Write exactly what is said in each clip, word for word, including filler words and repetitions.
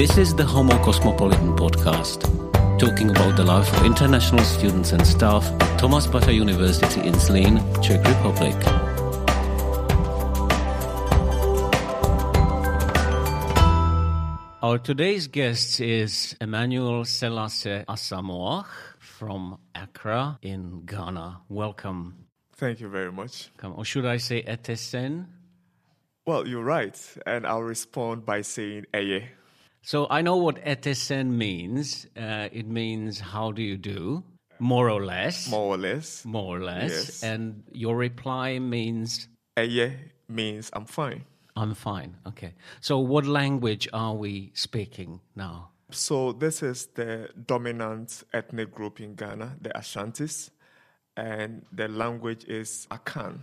This is the Homo Cosmopolitan Podcast, talking about the life of international students and staff at Tomas Bata University in Zlín, Czech Republic. Our today's guest is Emmanuel Selase Asamoah from Accra in Ghana. Welcome. Thank you very much. Come, or should I say Etesen? Well, you're right, and I'll respond by saying Ewe. So I know what etesen means. Uh, it means how do you do, more or less. More or less. More or less. Yes. And your reply means? Eye means I'm fine. I'm fine. Okay. So what language are we speaking now? So this is the dominant ethnic group in Ghana, the Ashantis, and the language is Akan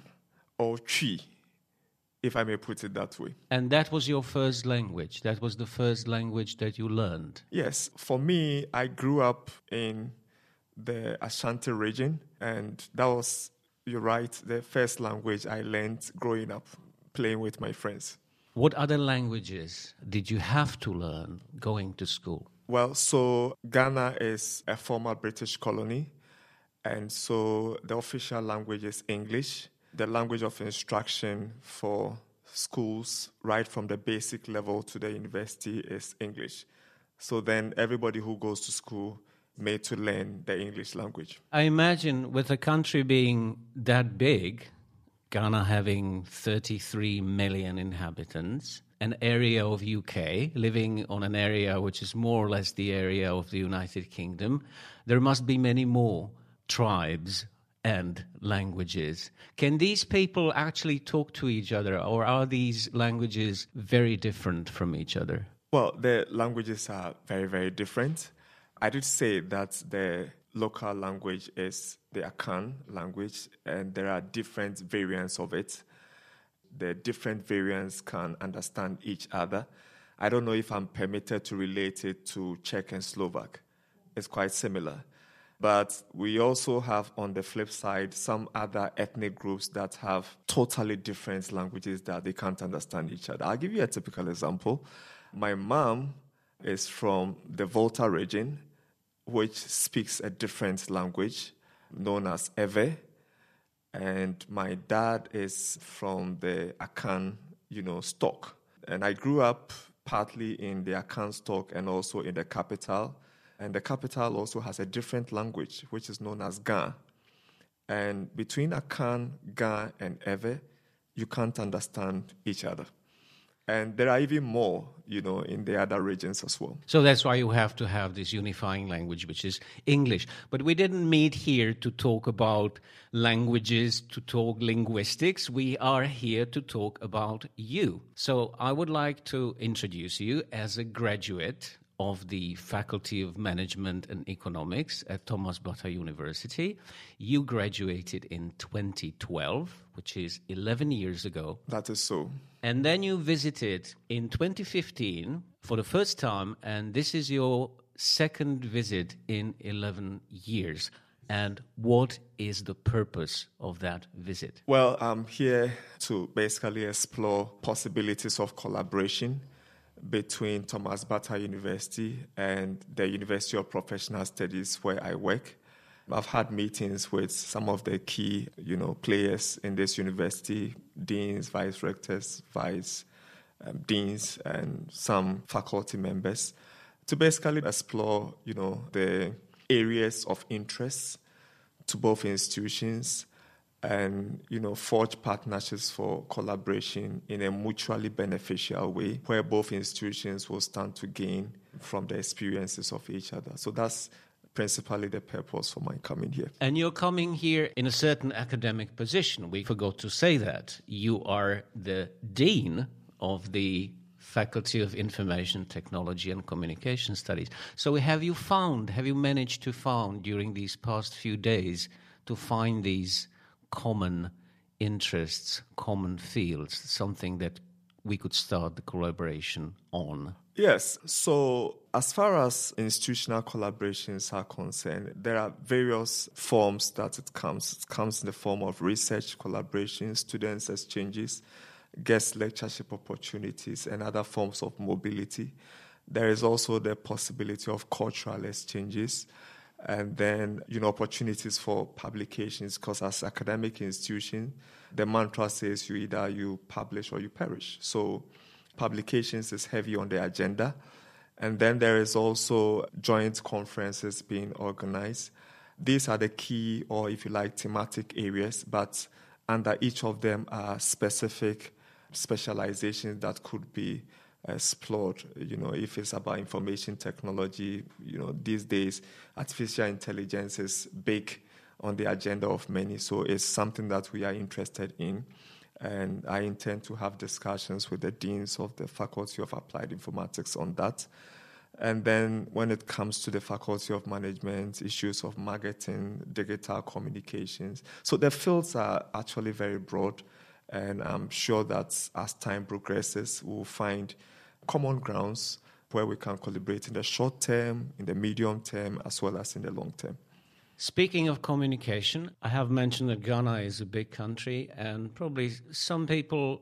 or Twi, if I may put it that way. And that was your first language? That was the first language that you learned? Yes. For me, I grew up in the Ashanti region, and that was, you're right, the first language I learned growing up, playing with my friends. What other languages did you have to learn going to school? Well, so Ghana is a former British colony, and so the official language is English. The language of instruction for schools right from the basic level to the university is English. So then everybody who goes to school made to learn the English language. I imagine with a country being that big, Ghana having thirty-three million inhabitants, an area of U K, living on an area which is more or less the area of the United Kingdom, there must be many more tribes and languages. Can these people actually talk to each other, or are these languages very different from each other? Well, the languages are very, very different. I did say that the local language is the Akan language, and there are different variants of it. The different variants can understand each other. I don't know if I'm permitted to relate it to Czech and Slovak. It's quite similar. But we also have, on the flip side, some other ethnic groups that have totally different languages that they can't understand each other. I'll give you a typical example. My mom is from the Volta region, which speaks a different language known as Ewe. And my dad is from the Akan, you know, stock. And I grew up partly in the Akan stock and also in the capital. And the capital also has a different language, which is known as Ga. And between Akan, Ga, and Ewe, you can't understand each other. And there are even more, you know, in the other regions as well. So that's why you have to have this unifying language, which is English. But we didn't meet here to talk about languages, to talk linguistics. We are here to talk about you. So I would like to introduce you as a graduate of the Faculty of Management and Economics at Tomas Bata University. You graduated in twenty twelve, which is eleven years ago. That is so. And then you visited in twenty fifteen for the first time, and this is your second visit in eleven years. And what is the purpose of that visit? Well, I'm here to basically explore possibilities of collaboration between Tomas Bata University and the University of Professional Studies where I work. I've had meetings with some of the key, you know, players in this university, deans, vice rectors, vice um, deans, and some faculty members to basically explore, you know, the areas of interest to both institutions and, you know, forge partnerships for collaboration in a mutually beneficial way where both institutions will stand to gain from the experiences of each other. So that's principally the purpose for my coming here. And you're coming here in a certain academic position. We forgot to say that. You are the dean of the Faculty of Information Technology and Communication Studies. So have you found, have you managed to find during these past few days to find these common interests, common fields, something that we could start the collaboration on? Yes. So as far as institutional collaborations are concerned, there are various forms that it comes. It comes in the form of research collaborations, students exchanges, guest lectureship opportunities, and other forms of mobility. There is also the possibility of cultural exchanges and then, you know, opportunities for publications, because as academic institution, the mantra says you either you publish or you perish. So publications is heavy on the agenda. And then there is also joint conferences being organized. These are the key, or if you like, thematic areas, but under each of them are specific specializations that could be explored. You know, if it's about information technology, you know, these days artificial intelligence is big on the agenda of many, so it's something that we are interested in. And I intend to have discussions with the deans of the Faculty of Applied Informatics on that. And then when it comes to the Faculty of Management, issues of marketing, digital communications. So the fields are actually very broad, and I'm sure that as time progresses, we'll find common grounds where we can collaborate in the short term, in the medium term, as well as in the long term. Speaking of communication, I have mentioned that Ghana is a big country, and probably some people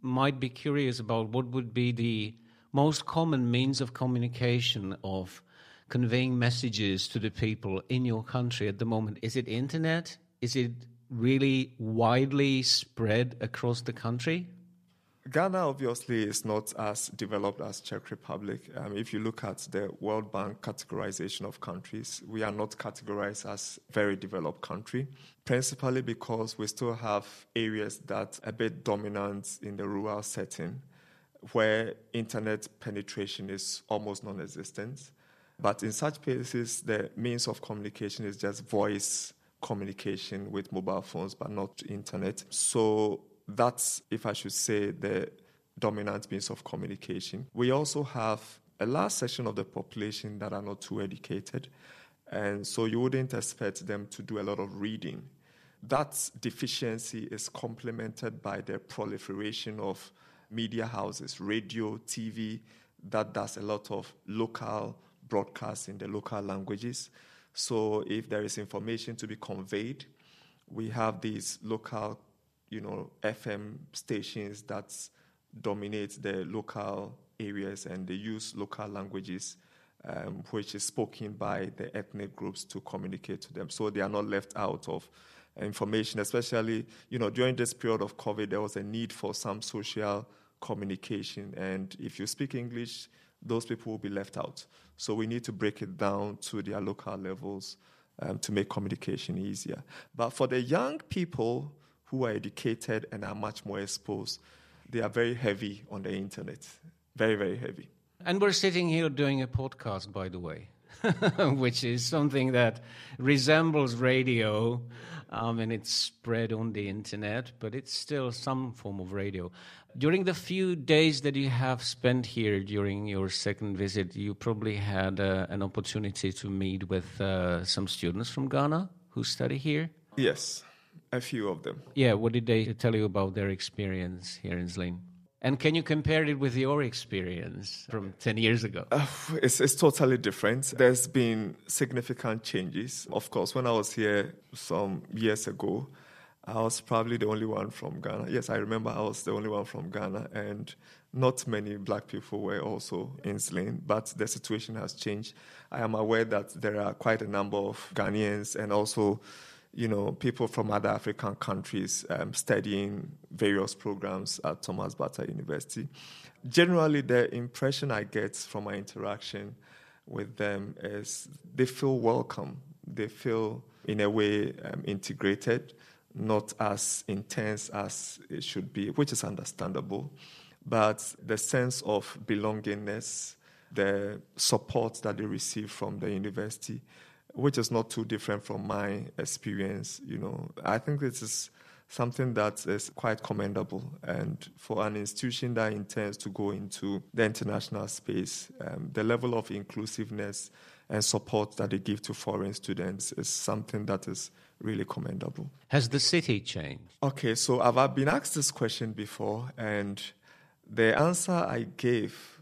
might be curious about what would be the most common means of communication, of conveying messages to the people in your country at the moment. Is it internet? Is it really widely spread across the country? Ghana obviously is not as developed as Czech Republic. Um, if you look at the World Bank categorization of countries, we are not categorized as very developed country, principally because we still have areas that are a bit dominant in the rural setting, where internet penetration is almost non-existent. But in such places, the means of communication is just voice communication with mobile phones, but not internet. So that's, if I should say, the dominant means of communication. We also have a large section of the population that are not too educated, and so you wouldn't expect them to do a lot of reading. That deficiency is complemented by the proliferation of media houses, radio, T V, that does a lot of local broadcasts in the local languages. So if there is information to be conveyed, we have these local, you know, F M stations that dominate the local areas, and they use local languages, um, which is spoken by the ethnic groups to communicate to them. So they are not left out of information, especially, you know, during this period of COVID, there was a need for some social communication. And if you speak English, those people will be left out. So we need to break it down to their local levels, um, to make communication easier. But for the young people who are educated and are much more exposed, they are very heavy on the internet. Very, very heavy. And we're sitting here doing a podcast, by the way, which is something that resembles radio, um, and it's spread on the internet, but it's still some form of radio. During the few days that you have spent here during your second visit, you probably had uh, an opportunity to meet with uh, some students from Ghana who study here? Yes. A few of them. Yeah, what did they tell you about their experience here in Zlín? And can you compare it with your experience from ten years ago? Uh, it's, it's totally different. There's been significant changes. Of course, when I was here some years ago, I was probably the only one from Ghana. Yes, I remember I was the only one from Ghana, and not many black people were also in Zlín, but the situation has changed. I am aware that there are quite a number of Ghanaians and also, you know, people from other African countries um, studying various programs at Tomas Bata University. Generally, the impression I get from my interaction with them is they feel welcome. They feel, in a way, um, integrated, not as intense as it should be, which is understandable. But the sense of belongingness, the support that they receive from the university, which is not too different from my experience, you know. I think this is something that is quite commendable. And for an institution that intends to go into the international space, um, the level of inclusiveness and support that they give to foreign students is something that is really commendable. Has the city changed? Okay, so I've been asked this question before, and the answer I gave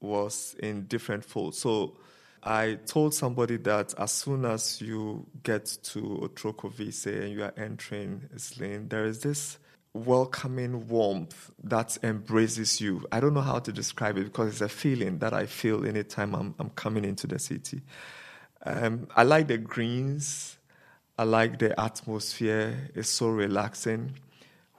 was in different folds. So I told somebody that as soon as you get to Otrokovice and you are entering Zlín, there is this welcoming warmth that embraces you. I don't know how to describe it because it's a feeling that I feel anytime I'm, I'm coming into the city. Um, I like the greens. I like the atmosphere. It's so relaxing,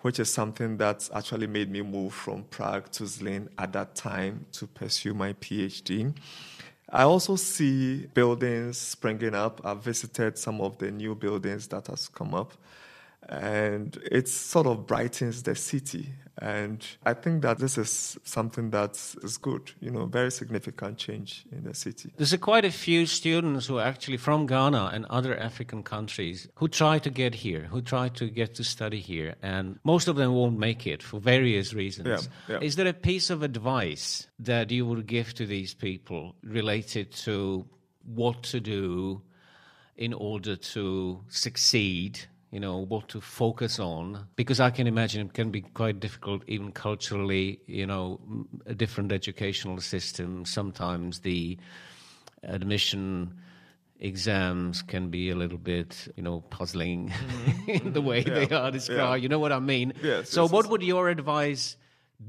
which is something that actually made me move from Prague to Zlín at that time to pursue my PhD. I also see buildings springing up. I've visited some of the new buildings that has come up, and it sort of brightens the city. And I think that this is something that is good, you know, very significant change in the city. There's a quite a few students who are actually from Ghana and other African countries who try to get here, who try to get to study here. And most of them won't make it for various reasons. Yeah, yeah. Is there a piece of advice that you would give to these people related to what to do in order to succeed? You know, what to focus on, because I can imagine it can be quite difficult, even culturally, you know, a different educational system. Sometimes the admission exams can be a little bit, you know, puzzling mm-hmm. in the way yeah. they are described. Yeah. You know what I mean? Yes, so yes, what yes. would your advice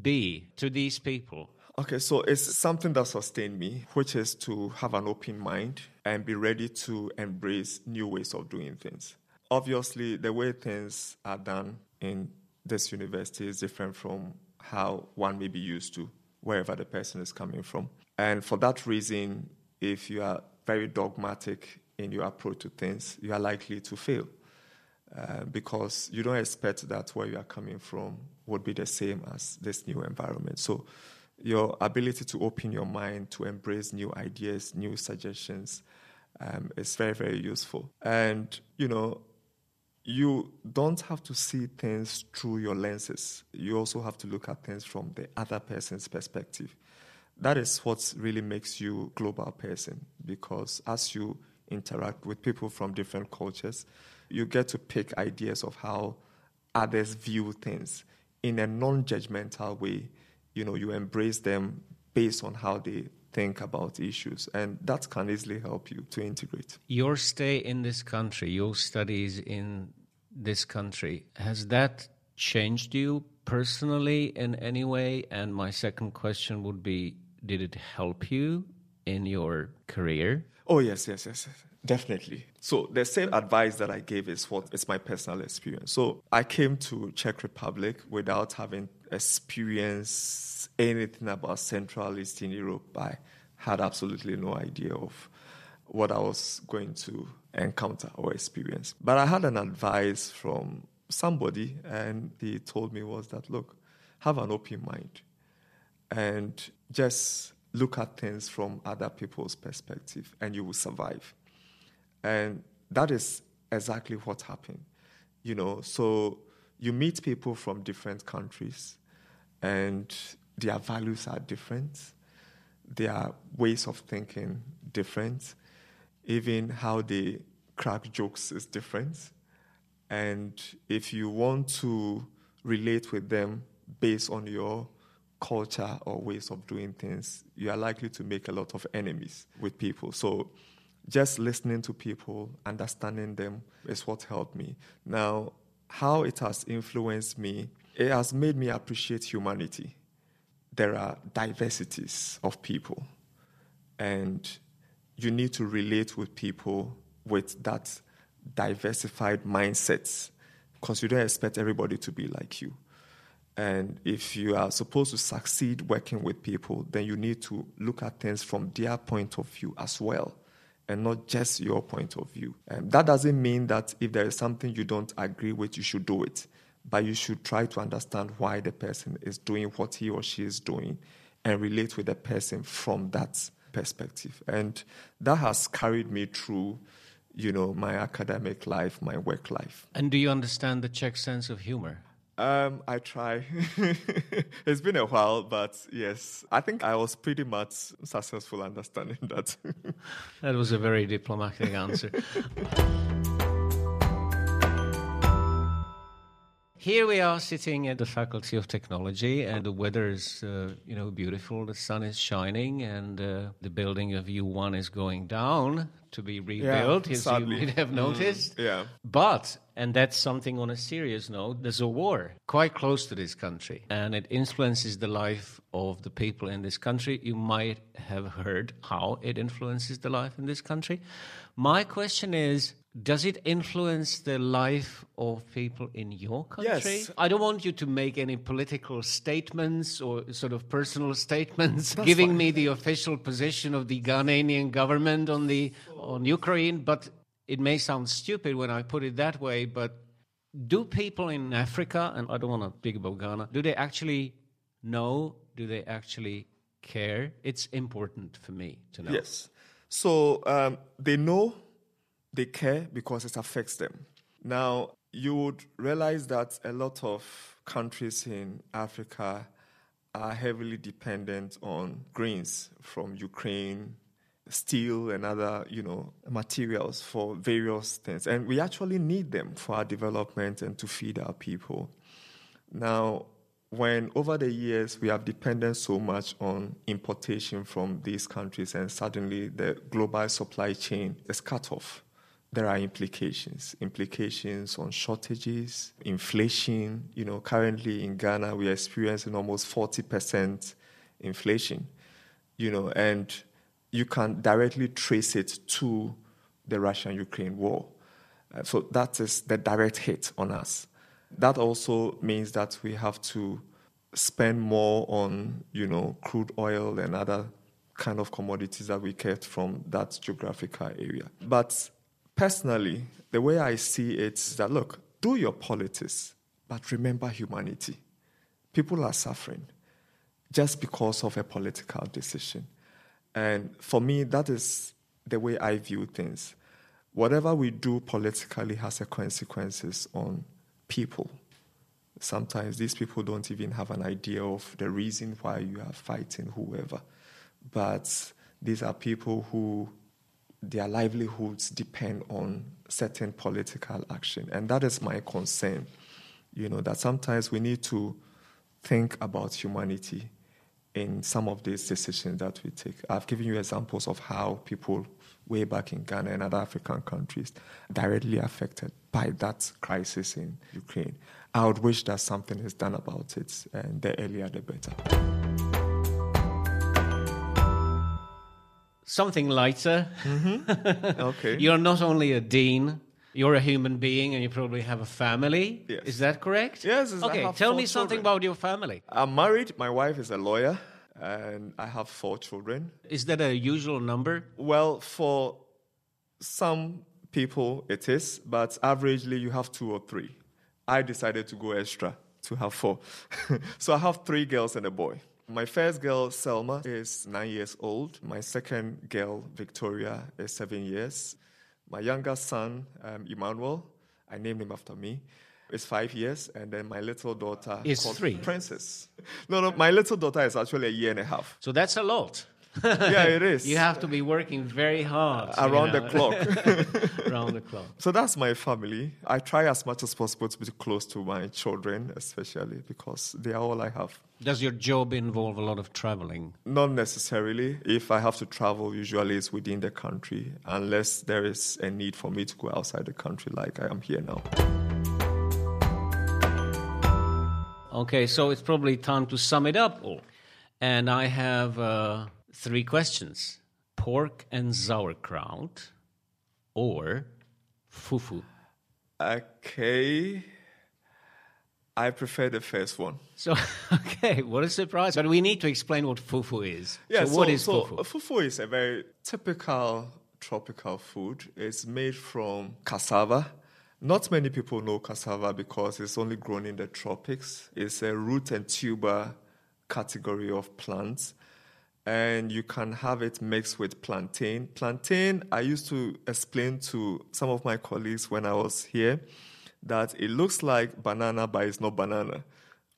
be to these people? Okay, so it's something that sustained me, which is to have an open mind and be ready to embrace new ways of doing things. Obviously, the way things are done in this university is different from how one may be used to wherever the person is coming from. And for that reason, if you are very dogmatic in your approach to things, you are likely to fail uh, because you don't expect that where you are coming from would be the same as this new environment. So your ability to open your mind, to embrace new ideas, new suggestions, um, is very, very useful. And, you know, you don't have to see things through your lenses. You also have to look at things from the other person's perspective. That is what really makes you a global person, because as you interact with people from different cultures, you get to pick ideas of how others view things in a non-judgmental way. You know, you embrace them based on how they think about issues, and that can easily help you to integrate. Your stay in this country, your studies in this country, has that changed you personally in any way? And my second question would be, did it help you in your career? Oh, yes, yes, yes, definitely. So the same advice that I gave is what is my personal experience. So I came to Czech Republic without having experienced anything about Central Eastern Europe. I had absolutely no idea of what I was going to encounter or experience. But I had an advice from somebody, and he told me was that, look, have an open mind and just look at things from other people's perspective and you will survive. And that is exactly what happened. You know, so you meet people from different countries and their values are different. Their ways of thinking different. Even how they crack jokes is different. And if you want to relate with them based on your culture or ways of doing things, you are likely to make a lot of enemies with people. So just listening to people, understanding them is what helped me. Now, how it has influenced me, it has made me appreciate humanity. There are diversities of people, and you need to relate with people with that diversified mindset, because you don't expect everybody to be like you. And if you are supposed to succeed working with people, then you need to look at things from their point of view as well, and not just your point of view. And that doesn't mean that if there is something you don't agree with, you should do it. But you should try to understand why the person is doing what he or she is doing and relate with the person from that perspective. And that has carried me through, you know, my academic life, my work life. And do you understand the Czech sense of humor? Um, I try. It's been a while, but yes, I think I was pretty much successful understanding that. That was a very diplomatic answer. Here we are sitting at the Faculty of Technology, and the weather is, uh, you know, beautiful. The sun is shining, and uh, the building of U one is going down to be rebuilt, yeah, as sadly. You might have noticed. Mm, yeah. But, and that's something on a serious note, there's a war quite close to this country, and it influences the life of the people in this country. You might have heard how it influences the life in this country. My question is, does it influence the life of people in your country? Yes. I don't want you to make any political statements or sort of personal statements That's giving fine. me the official position of the Ghanaian government on the on Ukraine, but it may sound stupid when I put it that way, but do people in Africa, and I don't want to speak about Ghana, do they actually know, do they actually care? It's important for me to know. Yes. So um, they know, they care because it affects them. Now, you would realize that a lot of countries in Africa are heavily dependent on grains from Ukraine, steel and other, you know, materials for various things. And we actually need them for our development and to feed our people. Now, when over the years we have depended so much on importation from these countries and suddenly the global supply chain is cut off, there are implications, implications on shortages, inflation. You know, currently in Ghana, we are experiencing almost forty percent inflation, you know, and you can directly trace it to the Russian-Ukraine war. Uh, so that is the direct hit on us. That also means that we have to spend more on, you know, crude oil and other kind of commodities that we get from that geographical area. But personally, the way I see it is that, look, do your politics, but remember humanity. People are suffering just because of a political decision. And for me, that is the way I view things. Whatever we do politically has a consequences on people. Sometimes these people don't even have an idea of the reason why you are fighting whoever. But these are people who their livelihoods depend on certain political action. And that is my concern, you know, that sometimes we need to think about humanity in some of these decisions that we take. I've given you examples of how people way back in Ghana and other African countries directly affected by that crisis in Ukraine. I would wish that something is done about it, and the earlier the better. Something lighter. Mm-hmm. Okay. You're not only a dean, you're a human being, and you probably have a family. Yes. Is that correct? Yes. Okay, I have tell me something children. about your family. I'm married. My wife is a lawyer, and I have four children. Is that a usual number? Well, for some people it is, but averagely you have two or three. I decided to go extra to have four. So I have three girls and a boy. My first girl, Selma, is nine years old. My second girl, Victoria, is seven years. My younger son, um, Emmanuel, I named him after me, is five years. And then my little daughter is three. Princess. No, no, my little daughter is actually a year and a half. So that's a lot. Yeah, it is. You have to be working very hard. Around you know. the clock. Around the clock. So that's my family. I try as much as possible to be close to my children, especially because they are all I have. Does your job involve a lot of traveling? Not necessarily. If I have to travel, usually it's within the country, unless there is a need for me to go outside the country like I am here now. Okay, so it's probably time to sum it up all. And I have... Uh, Three questions. Pork and sauerkraut or fufu? Okay. I prefer the first one. So, okay, what a surprise. But we need to explain what fufu is. Yeah, so, so what is so fufu? Fufu is a very typical tropical food. It's made from cassava. Not many people know cassava because it's only grown in the tropics. It's a root and tuber category of plants. And you can have it mixed with plantain. Plantain, I used to explain to some of my colleagues when I was here that it looks like banana, but it's not banana.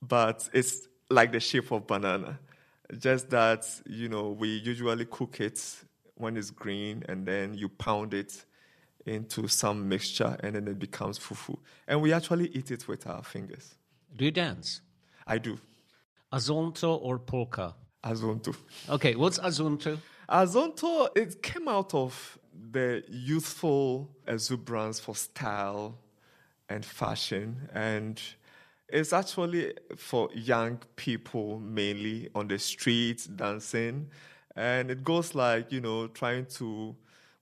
But it's like the shape of banana. Just that, you know, we usually cook it when it's green and then you pound it into some mixture and then it becomes fufu. And we actually eat it with our fingers. Do you dance? I do. Azonto or polka? Azonto. Okay, what's Azonto? Azonto, it came out of the youthful exuberance for style and fashion, and it's actually for young people mainly on the streets dancing, and it goes like, you know, trying to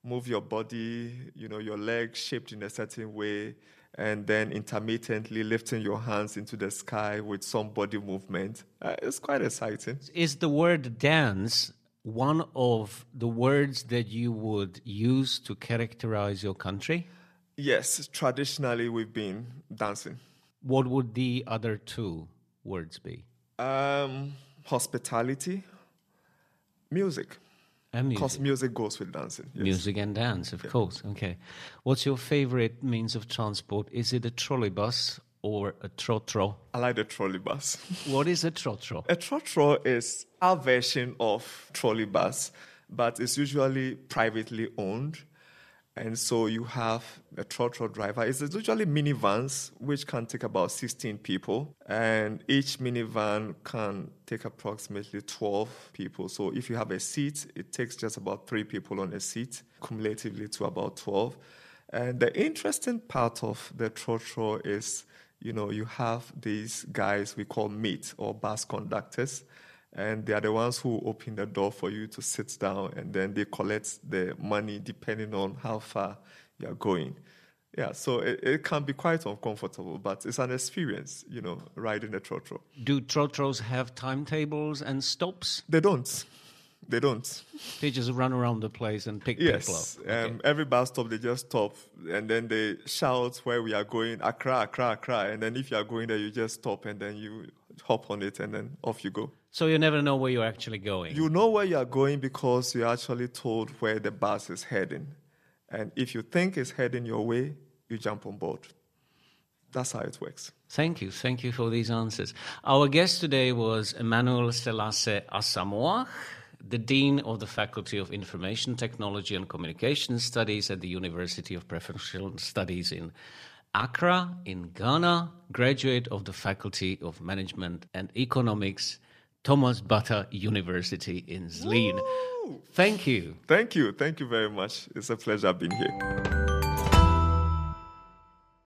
move your body, you know, your legs shaped in a certain way, and then intermittently lifting your hands into the sky with some body movement. Uh, it's quite exciting. Is the word dance one of the words that you would use to characterize your country? Yes, traditionally we've been dancing. What would the other two words be? Um, hospitality, music. And music. Because music goes with dancing. Yes. Music and dance, of yeah. course. Okay. What's your favorite means of transport? Is it a trolley bus or a trotro? I like the trolley bus. What is a trotro? A trotro is our version of trolley bus, but it's usually privately owned. And so you have a trotro driver. It's usually minivans, which can take about sixteen people. And each minivan can take approximately twelve people. So if you have a seat, it takes just about three people on a seat, cumulatively to about twelve. And the interesting part of the trotro is, you know, you have these guys we call mate or bus conductors. And they are the ones who open the door for you to sit down, and then they collect the money depending on how far you are going. Yeah, so it, it can be quite uncomfortable, but it's an experience, you know, riding a trotro. Do trotros have timetables and stops? They don't. They don't. They just run around the place and pick yes, people up. Yes, okay. um, every bus stop, they just stop, and then they shout where we are going, Accra, Accra, Accra, and then if you are going there, you just stop, and then you hop on it, and then off you go. So you never know where you're actually going. You know where you're going because you're actually told where the bus is heading. And if you think it's heading your way, you jump on board. That's how it works. Thank you. Thank you for these answers. Our guest today was Emmanuel Selase Asamoah, the Dean of the Faculty of Information Technology and Communication Studies at the University of Professional Studies in Accra, in Ghana, graduate of the Faculty of Management and Economics, Tomas Bata University in Zlín. Woo! Thank you. Thank you. Thank you very much. It's a pleasure being here.